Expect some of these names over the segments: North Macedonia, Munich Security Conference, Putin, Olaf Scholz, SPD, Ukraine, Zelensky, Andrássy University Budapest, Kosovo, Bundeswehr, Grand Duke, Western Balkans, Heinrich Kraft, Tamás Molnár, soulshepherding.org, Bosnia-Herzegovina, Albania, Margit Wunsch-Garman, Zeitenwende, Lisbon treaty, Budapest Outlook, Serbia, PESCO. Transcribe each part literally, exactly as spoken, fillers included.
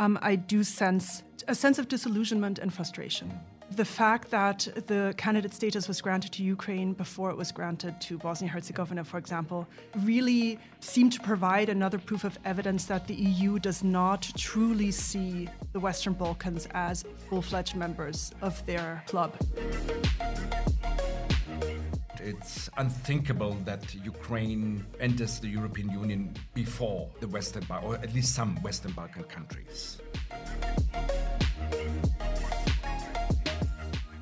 um, I do sense a sense of disillusionment and frustration. The fact that the candidate status was granted to Ukraine before it was granted to Bosnia-Herzegovina, for example, really seemed to provide another proof of evidence that the E U does not truly see the Western Balkans as full-fledged members of their club. It's unthinkable that Ukraine enters the European Union before the Western Balkans, or at least some Western Balkan countries.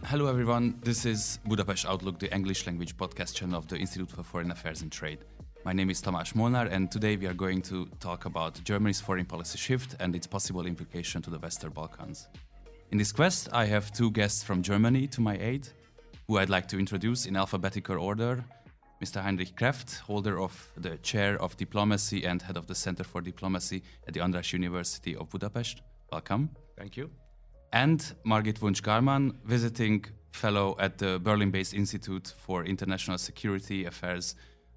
Hello everyone, this is Budapest Outlook, the English-language podcast channel of the Institute for Foreign Affairs and Trade. My name is Tamás Molnár, and today we are going to talk about Germany's foreign policy shift and its possible implication to the Western Balkans. In this quest, I have two guests from Germany to my aid, who I'd like to introduce in alphabetical order. Mister Heinrich Kraft, holder of the Chair of Diplomacy and Head of the Center for Diplomacy at the Andrássy University of Budapest. Welcome. Thank you. And Margit Wunsch-Garman, visiting fellow at the Berlin-based Institute for International Security Affairs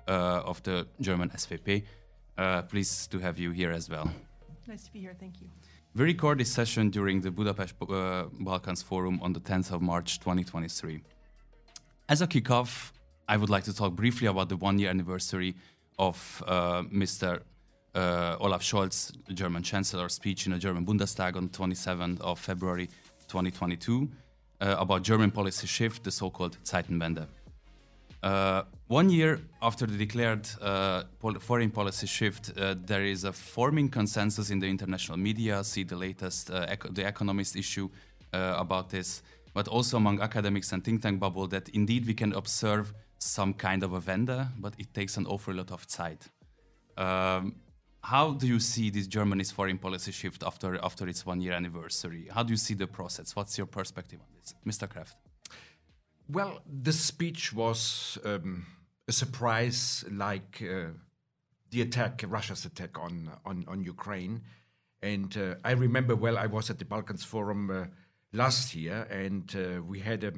uh, of the German S V P. Uh, pleased to have you here as well. Nice to be here, thank you. We record this session during the Budapest uh, Balkans Forum on the tenth of March twenty twenty-three. As a kickoff, I would like to talk briefly about the one-year anniversary of uh, Mister Uh, Olaf Scholz, German Chancellor's speech in the German Bundestag on twenty-seventh of February twenty twenty-two uh, about German policy shift, the so-called Zeitenwende. Uh, one year after the declared uh, pol- foreign policy shift, uh, there is a forming consensus in the international media, see the latest uh, ec- The Economist issue uh, about this, but also among academics and think tank bubble that indeed we can observe some kind of a Wende, but it takes an awful lot of Zeit. Um, How do you see this Germany's foreign policy shift after after its one-year anniversary? How do you see the process? What's your perspective on this, Mister Kraft? Well, the speech was um, a surprise, like uh, the attack, Russia's attack on on, on Ukraine. And uh, I remember well, I was at the Balkans Forum uh, last year, and uh, we had a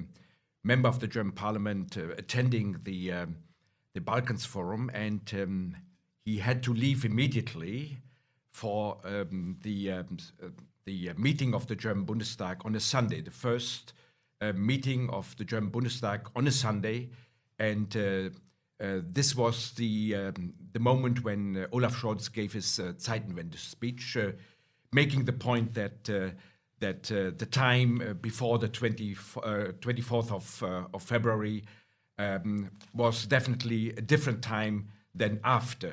member of the German Parliament uh, attending the um, the Balkans Forum, and. Um, He had to leave immediately for um, the um, the meeting of the German Bundestag on a Sunday, the first uh, meeting of the German Bundestag on a Sunday, and uh, uh, this was the um, the moment when uh, Olaf Scholz gave his uh, Zeitenwende speech, uh, making the point that uh, that uh, the time uh, before the twenty-fourth of February um, was definitely a different time than after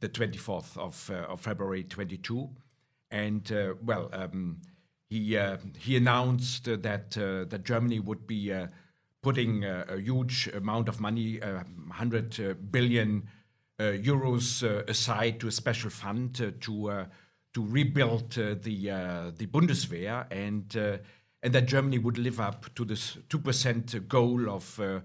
the twenty-fourth of February twenty-two, and uh, well, um, he uh, he announced uh, that uh, that Germany would be uh, putting uh, a huge amount of money, uh, one hundred billion uh, euros uh, aside to a special fund uh, to uh, to rebuild uh, the uh, the Bundeswehr, and uh, and that Germany would live up to this two percent goal of uh,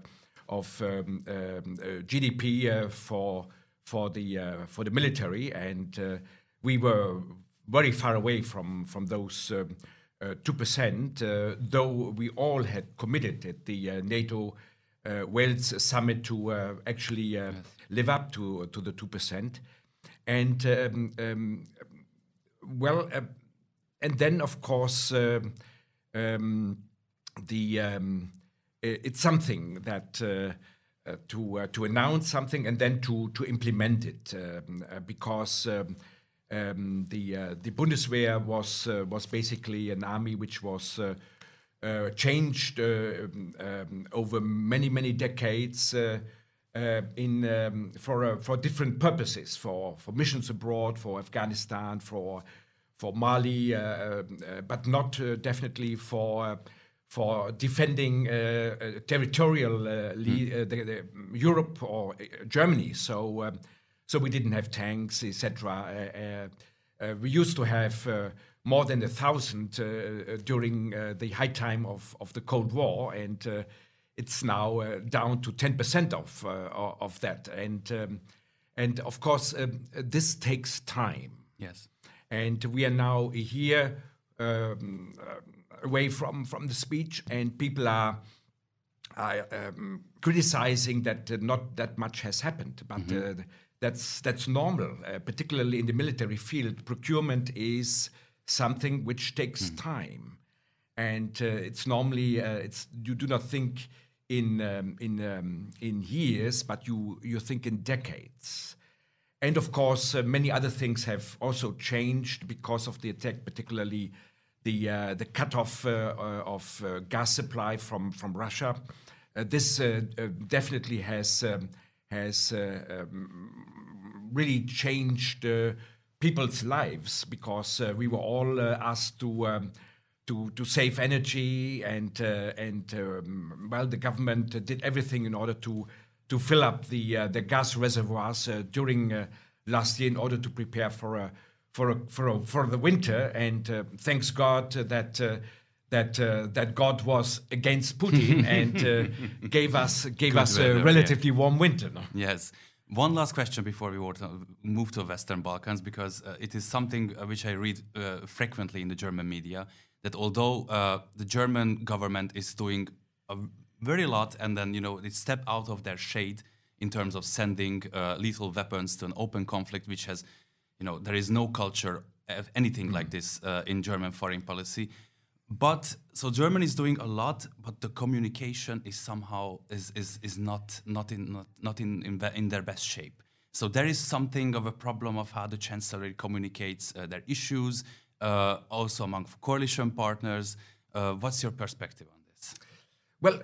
of um, uh, G D P uh, for for the uh, for the military, and uh, we were very far away from from those um, uh, two percent, uh, though we all had committed at the uh, NATO uh, Wales summit to uh, actually uh, yes. live up to to the two percent, and um, um, well, uh, and then of course uh, um, the. Um, It's something that uh, uh, to uh, to announce something and then to to implement it, um, uh, because um, um, the uh, the Bundeswehr was uh, was basically an army which was uh, uh, changed uh, um, over many many decades uh, uh, in um, for uh, for different purposes, for for missions abroad, for Afghanistan, for for Mali, uh, uh, but not uh, definitely for. Uh, for defending uh, uh, territorial uh, le- uh, the, the Europe or uh, Germany. So um, so we didn't have tanks, et cetera. Uh, uh, uh, we used to have uh, more than a thousand uh, uh, during uh, the high time of, of the Cold War, and uh, it's now uh, down to ten percent of, uh, of that. And, um, and of course, uh, this takes time. Yes. And we are now here, um, uh, away from, from the speech, and people are, are um, criticizing that uh, not that much has happened, but mm-hmm. uh, that's that's normal, uh, particularly in the military field. Procurement is something which takes mm. time. And uh, it's normally, uh, it's you do not think in um, in um, in years, but you, you think in decades. And of course, uh, many other things have also changed because of the attack, particularly the uh, the cutoff uh, uh, of uh, gas supply from from Russia. Uh, this uh, uh, definitely has um, has uh, um, really changed uh, people's lives, because uh, we were all uh, asked to um, to to save energy, and uh, and um, well, the government did everything in order to to fill up the uh, the gas reservoirs uh, during uh, last year in order to prepare for a for a, for a, for the winter. And uh, thanks God that. Uh, That uh, that God was against Putin and uh, gave us gave Good us weather, a relatively yeah. warm winter. No? Yes. One last question before we move to Western Balkans, because uh, it is something which I read uh, frequently in the German media, that although uh, the German government is doing a very lot, and then you know they step out of their shade in terms of sending uh, lethal weapons to an open conflict, which has, you know, there is no culture of anything mm-hmm. like this uh, in German foreign policy. But so Germany is doing a lot, but the communication is somehow is is is not not in not, not in, in in their best shape. So there is something of a problem of how the Chancellor communicates uh, their issues, uh, also among coalition partners. Uh, what's your perspective on this? Well,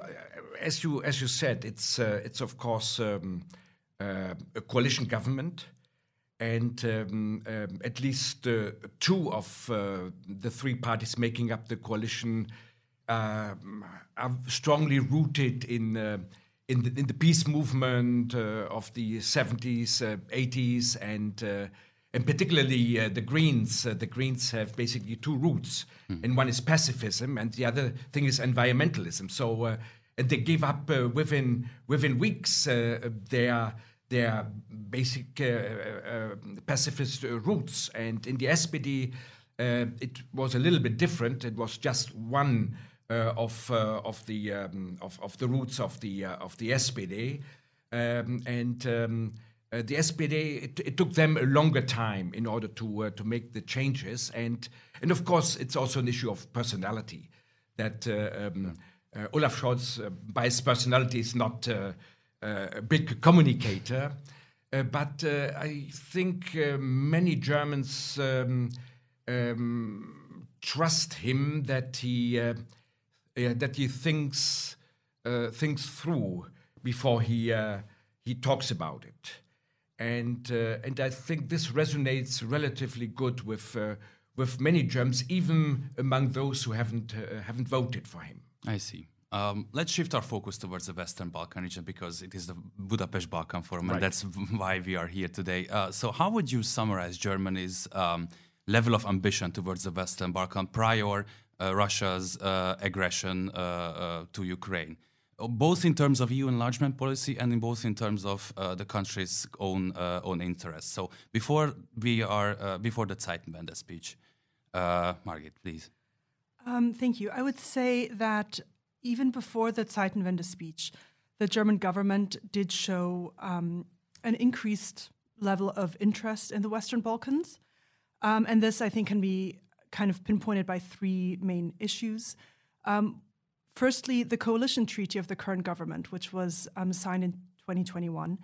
as you as you said, it's uh, it's of course um, uh, a coalition government. And um, um, at least uh, two of uh, the three parties making up the coalition uh, are strongly rooted in uh, in, the, in the peace movement uh, of the seventies, uh, eighties, and uh, and particularly uh, the Greens. Uh, the Greens have basically two roots, mm. and one is pacifism, and the other thing is environmentalism. So uh, and they gave up uh, within within weeks uh, their. their basic uh, uh, pacifist uh, roots. And in the S P D, uh, it was a little bit different. It was just one uh, of uh, of the um, of, of the roots of the uh, of the S P D, um, and um, uh, the S P D. It, it took them a longer time in order to uh, to make the changes. And and of course, it's also an issue of personality. That uh, um, yeah. uh, Olaf Scholz, uh, by his personality, is not. Uh, Uh, a big communicator, uh, but uh, I think uh, many Germans um, um, trust him that he uh, uh, that he thinks uh, thinks through before he uh, he talks about it, and uh, and I think this resonates relatively good with uh, with many Germans, even among those who haven't uh, haven't voted for him. I see. Um, let's shift our focus towards the Western Balkan region, because it is the Budapest Balkan Forum, right. and that's why we are here today. Uh, so how would you summarize Germany's um, level of ambition towards the Western Balkan prior uh, Russia's uh, aggression uh, uh, to Ukraine, both in terms of E U enlargement policy and in both in terms of uh, the country's own uh, own interests? So before we are uh, before the Zeitenwende speech, uh, Margit, please. Um, thank you. I would say that. Even before the Zeitenwende speech, the German government did show um, an increased level of interest in the Western Balkans. Um, and this, I think, can be kind of pinpointed by three main issues. Um, firstly, the coalition treaty of the current government, which was um, signed in twenty twenty-one,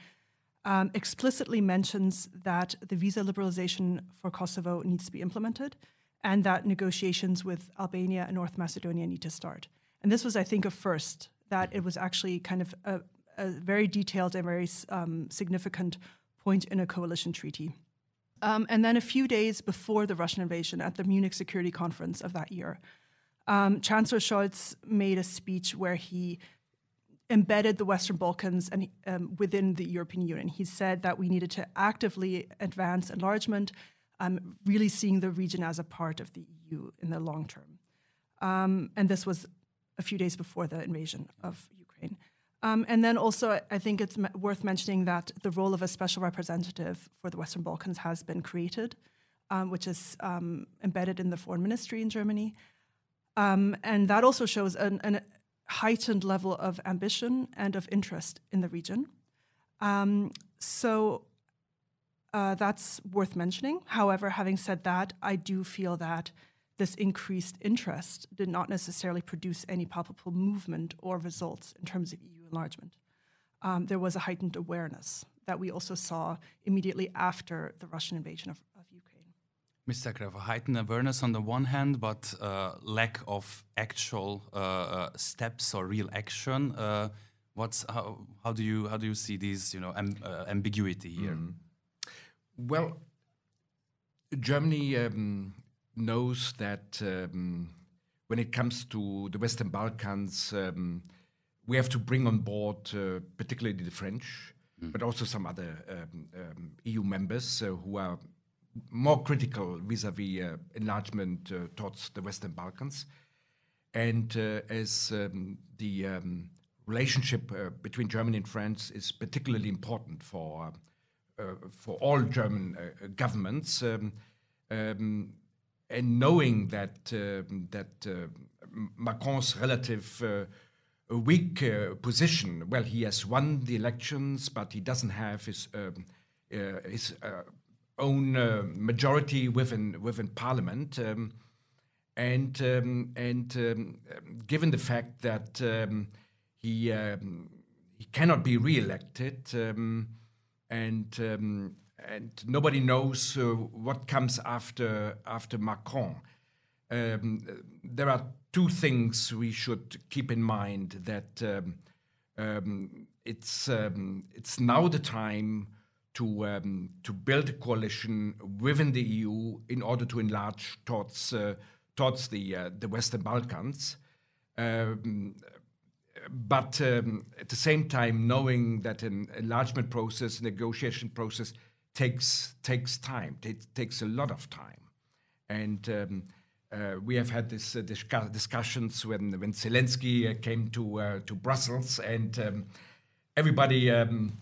um, explicitly mentions that the visa liberalization for Kosovo needs to be implemented and that negotiations with Albania and North Macedonia need to start. And this was, I think, a first, that it was actually kind of a, a very detailed and very um, significant point in a coalition treaty. Um, and then a few days before the Russian invasion at the Munich Security Conference of that year, um, Chancellor Scholz made a speech where he embedded the Western Balkans and, um, within the European Union. He said that we needed to actively advance enlargement, um, really seeing the region as a part of the E U in the long term. Um, and this was a few days before the invasion of Ukraine. Um, and then also, I think it's m- worth mentioning that the role of a special representative for the Western Balkans has been created, um, which is um, embedded in the foreign ministry in Germany. Um, and that also shows an, an heightened level of ambition and of interest in the region. Um, so Uh, that's worth mentioning. However, having said that, I do feel that this increased interest did not necessarily produce any palpable movement or results in terms of E U enlargement. Um, there was a heightened awareness that we also saw immediately after the Russian invasion of, of Ukraine. Miz Sekreva, heightened awareness on the one hand, but uh, lack of actual uh, uh, steps or real action. Uh, what's how, how do you how do you see these you know am, uh, ambiguity here? Mm. Well, Germany. Um, knows that um, when it comes to the Western Balkans, um, we have to bring on board uh, particularly the French, mm. but also some other um, um, E U members uh, who are more critical vis-a-vis uh, enlargement uh, towards the Western Balkans. And uh, as um, the um, relationship uh, between Germany and France is particularly important for, uh, for all German uh, governments, um, um, and knowing that uh, that uh, Macron's relative uh, weak uh, position, well, he has won the elections, but he doesn't have his um, uh, his uh, own uh, majority within within Parliament, um, and um, and um, given the fact that um, he um, he cannot be re-elected, um, and um, And nobody knows uh, what comes after after Macron. Um, there are two things we should keep in mind: that um, um, it's um, it's now the time to um, to build a coalition within the E U in order to enlarge towards uh, towards the uh, the Western Balkans. Um, but um, at the same time, knowing that an enlargement process, negotiation process. Takes takes time. It takes a lot of time, and um, uh, we have had this uh, discuss- discussions when when Zelensky uh, came to uh, to Brussels, and um, everybody um,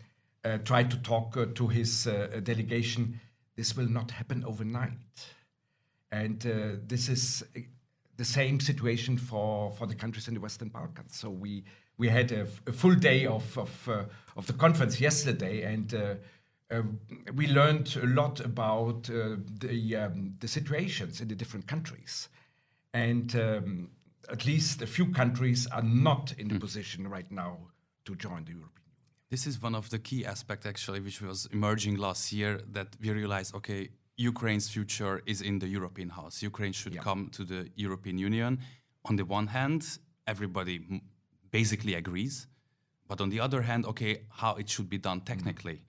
uh, tried to talk uh, to his uh, delegation. This will not happen overnight, and uh, this is the same situation for, for the countries in the Western Balkans. So we we had a, f- a full day of of, uh, of the conference yesterday, and. Uh, Uh, we learned a lot about uh, the um, the situations in the different countries, and um, at least a few countries are not in the mm. position right now to join the European Union. This is one of the key aspects, actually, which was emerging last year, that we realized, okay, Ukraine's future is in the European house. Ukraine should yeah. come to the European Union. On the one hand, everybody m- basically agrees, but on the other hand, okay, how it should be done technically. Mm.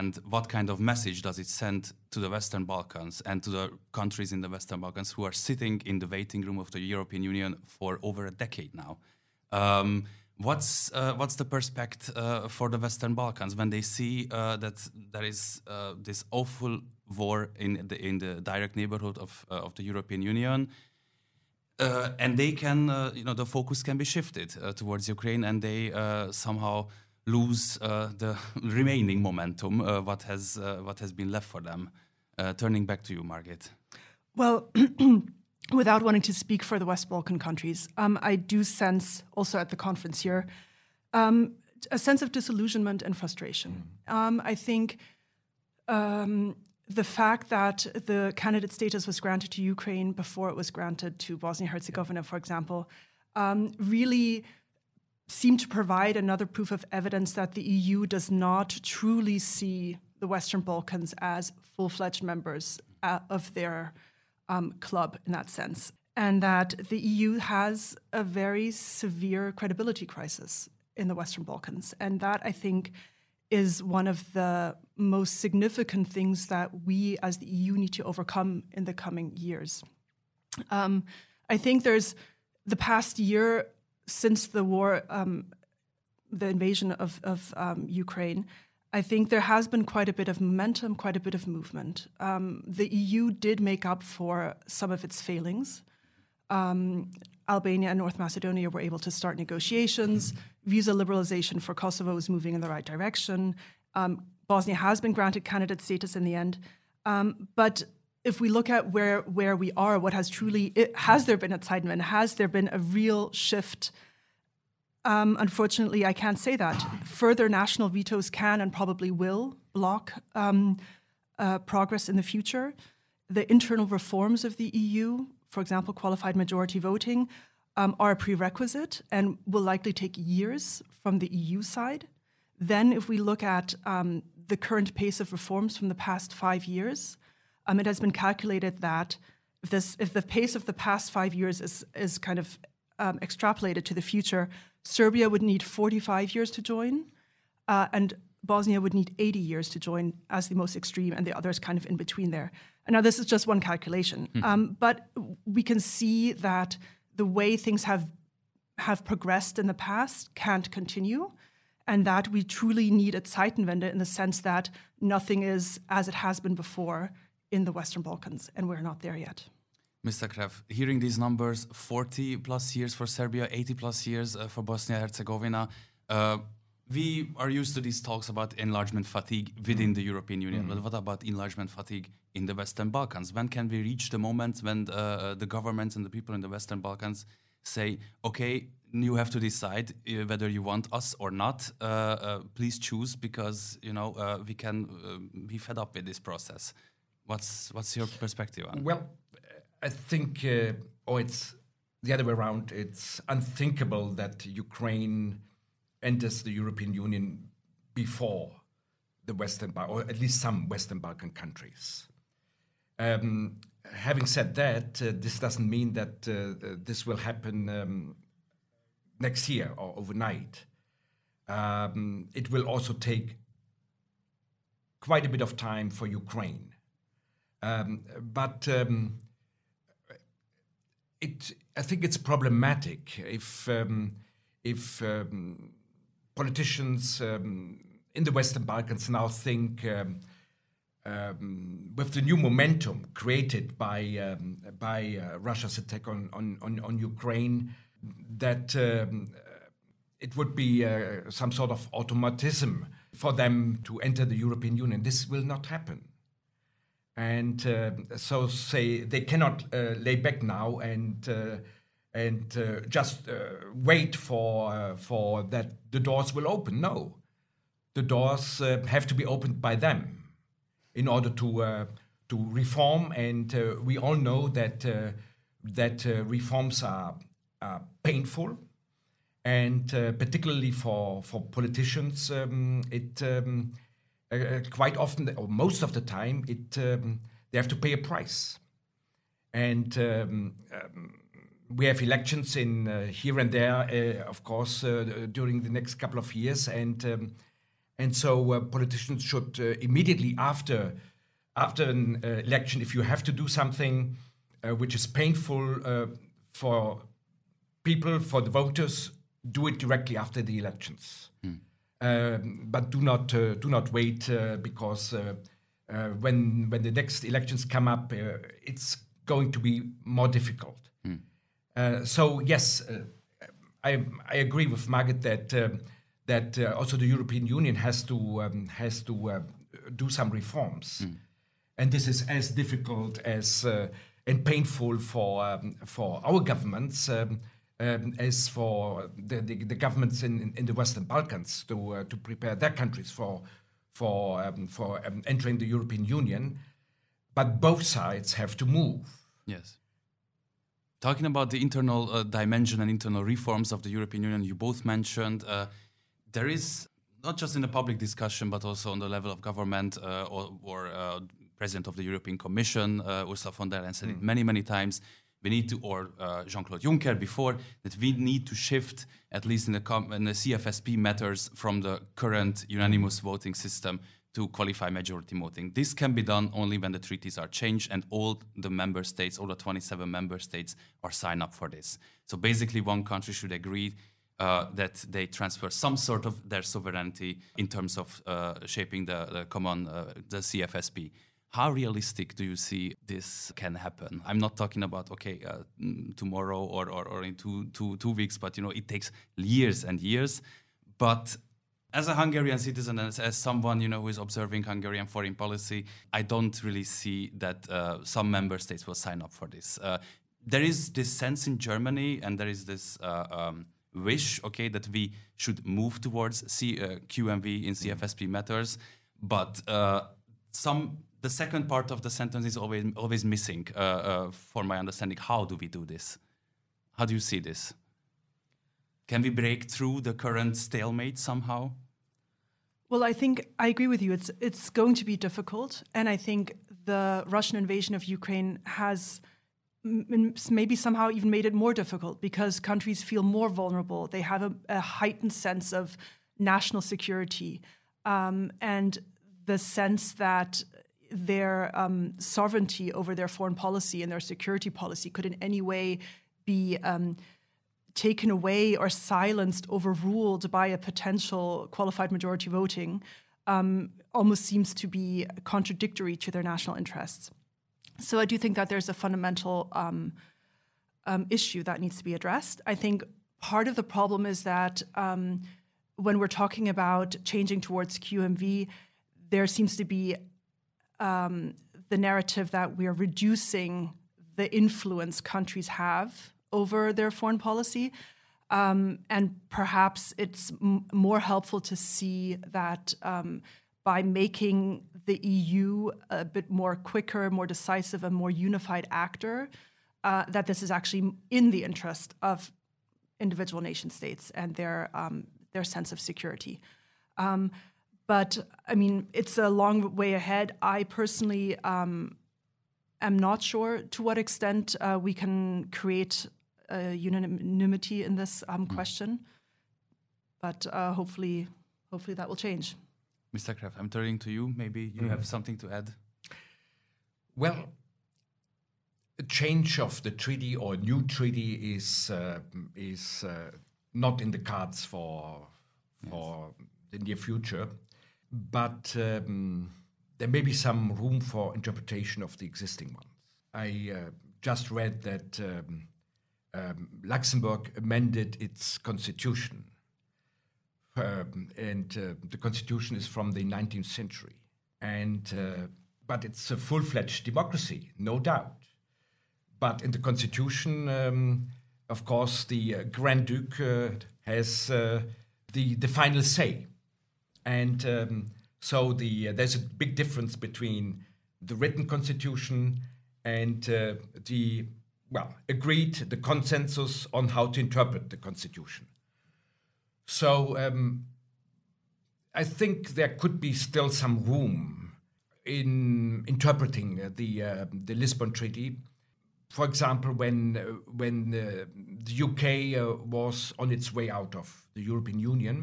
And what kind of message does it send to the Western Balkans and to the countries in the Western Balkans who are sitting in the waiting room of the European Union for over a decade now? Um, what's uh, what's the perspective uh, for the Western Balkans when they see uh, that there is uh, this awful war in the in the direct neighborhood of uh, of the European Union? Uh, and they can, uh, you know, the focus can be shifted uh, towards Ukraine, and they uh, somehow. lose uh, the remaining momentum, uh, what has uh, what has been left for them. Uh, turning back to you, Margit. Well, without wanting to speak for the West Balkan countries, um, I do sense also at the conference here um, a sense of disillusionment and frustration. Mm. Um, I think um, the fact that the candidate status was granted to Ukraine before it was granted to Bosnia-Herzegovina, for example, um, really... seem to provide another proof of evidence that the E U does not truly see the Western Balkans as full-fledged members uh, of their um, club in that sense, and that the E U has a very severe credibility crisis in the Western Balkans. And that, I think, is one of the most significant things that we as the E U need to overcome in the coming years. Um, I think there's the past year... Since the war, um, the invasion of, of um, Ukraine, I think there has been quite a bit of momentum, quite a bit of movement. Um, the E U did make up for some of its failings. Um, Albania and North Macedonia were able to start negotiations. Visa liberalization for Kosovo is moving in the right direction. Um, Bosnia has been granted candidate status in the end. Um, but if we look at where, where we are, what has truly, it, has there been a Zeitenwende? Has there been a real shift? Um, unfortunately, I can't say that. Further national vetoes can and probably will block um, uh, progress in the future. The internal reforms of the E U, for example, qualified majority voting, um, are a prerequisite and will likely take years from the E U side. Then if we look at um, the current pace of reforms from the past five years, um, it has been calculated that if, this, if the pace of the past five years is, is kind of um, extrapolated to the future, Serbia would need forty-five years to join, uh, and Bosnia would need eighty years to join as the most extreme, and the others kind of in between there. And now this is just one calculation, hmm. um, but we can see that the way things have have progressed in the past can't continue, and that we truly need a Zeitenwende in the sense that nothing is as it has been before in the Western Balkans, and we're not there yet. Mister Kraft, hearing these numbers, forty plus years for Serbia, eighty plus years uh, for Bosnia-Herzegovina, uh, we are used to these talks about enlargement fatigue within mm. the European Union. Mm. But what about enlargement fatigue in the Western Balkans? When can we reach the moment when uh, the governments and the people in the Western Balkans say, okay, you have to decide uh, whether you want us or not. Uh, uh, please choose, because you know uh, we can uh, be fed up with this process. What's what's your perspective on it? Well, I think, uh, oh, it's the other way around. It's unthinkable that Ukraine enters the European Union before the Western, ba- or at least some Western Balkan countries. Um, having said that, uh, this doesn't mean that uh, this will happen um, next year or overnight. Um, it will also take quite a bit of time for Ukraine. Um, but... Um, It, I think it's problematic if um, if um, politicians um, in the Western Balkans now think um, um, with the new momentum created by um, by uh, Russia's attack on on, on, on Ukraine that um, it would be uh, some sort of automatism for them to enter the European Union. This will not happen. And uh, so say they cannot uh, lay back now and uh, and uh, just uh, wait for uh, for that the doors will open. No, the doors uh, have to be opened by them in order to uh, to reform. And uh, we all know that uh, that uh, reforms are, are painful, and uh, particularly for for politicians, um, it. Um, Uh, quite often, or most of the time, it um, they have to pay a price, and um, um, we have elections in uh, here and there, uh, of course, uh, during the next couple of years, and um, and so uh, politicians should uh, immediately after after an uh, election, if you have to do something uh, which is painful uh, for people, for the voters, do it directly after the elections. Mm. Um, but do not uh, do not wait uh, because uh, uh, when when the next elections come up, uh, it's going to be more difficult. Mm. Uh, so yes, uh, I I agree with Margit that uh, that uh, also the European Union has to um, has to uh, do some reforms, mm. and this is as difficult as uh, and painful for um, for our governments. Um, Um, as for the, the, the governments in, in the Western Balkans to uh, to prepare their countries for for um, for um, entering the European Union, but both sides have to move. Yes. Talking about the internal uh, dimension and internal reforms of the European Union, you both mentioned uh, there is not just in the public discussion, but also on the level of government uh, or, or uh, President of the European Commission, uh, Ursula von der Leyen said mm. it many many times. We need to, or uh, Jean-Claude Juncker before, that we need to shift, at least in the, com- in the C F S P matters, from the current unanimous voting system to qualified majority voting. This can be done only when the treaties are changed and all the member states, all the twenty-seven member states are signed up for this. So basically one country should agree uh, that they transfer some sort of their sovereignty in terms of uh, shaping the, the common, uh, the C F S P. How realistic do you see this can happen? I'm not talking about, okay, uh, tomorrow or, or, or in two, two, two weeks, but, you know, it takes years and years. But as a Hungarian citizen, as, as someone, you know, who is observing Hungarian foreign policy, I don't really see that uh, some member states will sign up for this. Uh, there is this sense in Germany, and there is this uh, um, wish, okay, that we should move towards C- uh, Q M V in C F S P matters, but uh, some the second part of the sentence is always always missing, uh, uh, for my understanding. How do we do this? How do you see this? Can we break through the current stalemate somehow? Well, I think I agree with you. It's it's going to be difficult, and I think the Russian invasion of Ukraine has m- maybe somehow even made it more difficult because countries feel more vulnerable. They have a, a heightened sense of national security, um, and the sense that their um, sovereignty over their foreign policy and their security policy could in any way be Um, taken away or silenced, overruled by a potential qualified majority voting, um, almost seems to be contradictory to their national interests. So I do think that there's a fundamental um, um, issue that needs to be addressed. I think part of the problem is that um, when we're talking about changing towards Q M V, there seems to be um, the narrative that we are reducing the influence countries have over their foreign policy, um, and perhaps it's m- more helpful to see that um, by making the E U a bit more quicker, more decisive, a more unified actor, uh, that this is actually in the interest of individual nation states and their um, their sense of security. Um, but I mean, it's a long way ahead. I personally um, am not sure to what extent uh, we can create Uh, unanimity in this um, question, but uh, hopefully, hopefully that will change. Mister Kraft, I'm turning to you. Maybe you mm-hmm. have something to add. Well, a change of the treaty or new treaty is uh, is uh, not in the cards for for yes. the near future, but um, there may be some room for interpretation of the existing one. I uh, just read that. Um, Um, Luxembourg amended its constitution, um, and uh, the constitution is from the nineteenth century. And uh, but it's a full-fledged democracy, no doubt. But in the constitution, um, of course, the uh, Grand Duke uh, has uh, the the final say, and um, so the uh, there's a big difference between the written constitution and uh, the. Well, agreed the consensus on how to interpret the Constitution. So um, I think there could be still some room in interpreting the uh, the Lisbon Treaty. For example, when uh, when uh, the U K uh, was on its way out of the European Union,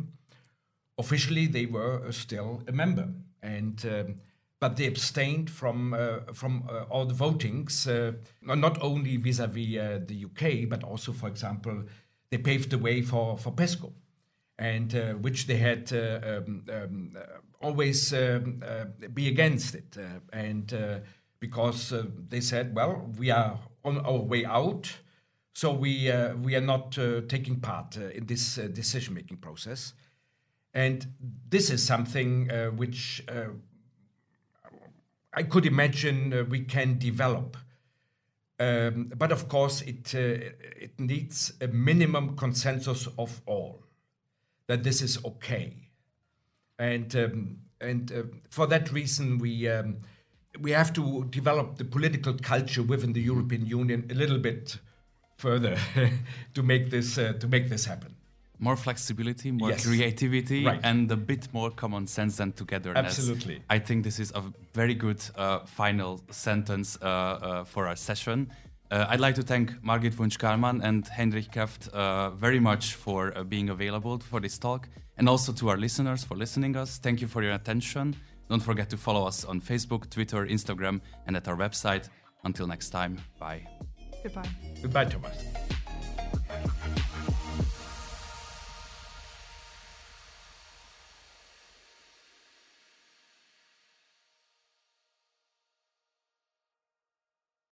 officially they were uh, still a member, and. Um, But they abstained from uh, from uh, all the votings, uh, not only vis-à-vis uh, the U K, but also, for example, they paved the way for, for PESCO, and uh, which they had uh, um, um, always um, uh, be against it, uh, and uh, because uh, they said, well, we are on our way out, so we uh, we are not uh, taking part uh, in this uh, decision-making process, and this is something uh, which. Uh, I could imagine uh, we can develop, um, but of course it uh, it needs a minimum consensus of all that this is okay, and um, and uh, for that reason we um, we have to develop the political culture within the European Union a little bit further to make this uh, to make this happen. More flexibility, more yes. creativity, right. and a bit more common sense than togetherness. Absolutely. I think this is a very good uh, final sentence uh, uh, for our session. Uh, I'd like to thank Margit Wunsch-Garman and Heinrich Kraft uh, very much for uh, being available for this talk, and also to our listeners for listening to us. Thank you for your attention. Don't forget to follow us on Facebook, Twitter, Instagram, and at our website. Until next time, bye. Goodbye. Goodbye, Thomas.